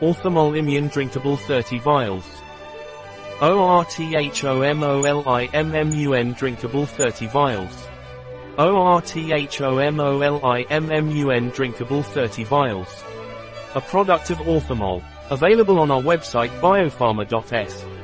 Orthomol Immune drinkable 30 vials. ORTHOMOLIMMUN drinkable 30 vials. ORTHOMOLIMMUN drinkable 30 vials. A product of Orthomol. Available on our website bio-farma.es.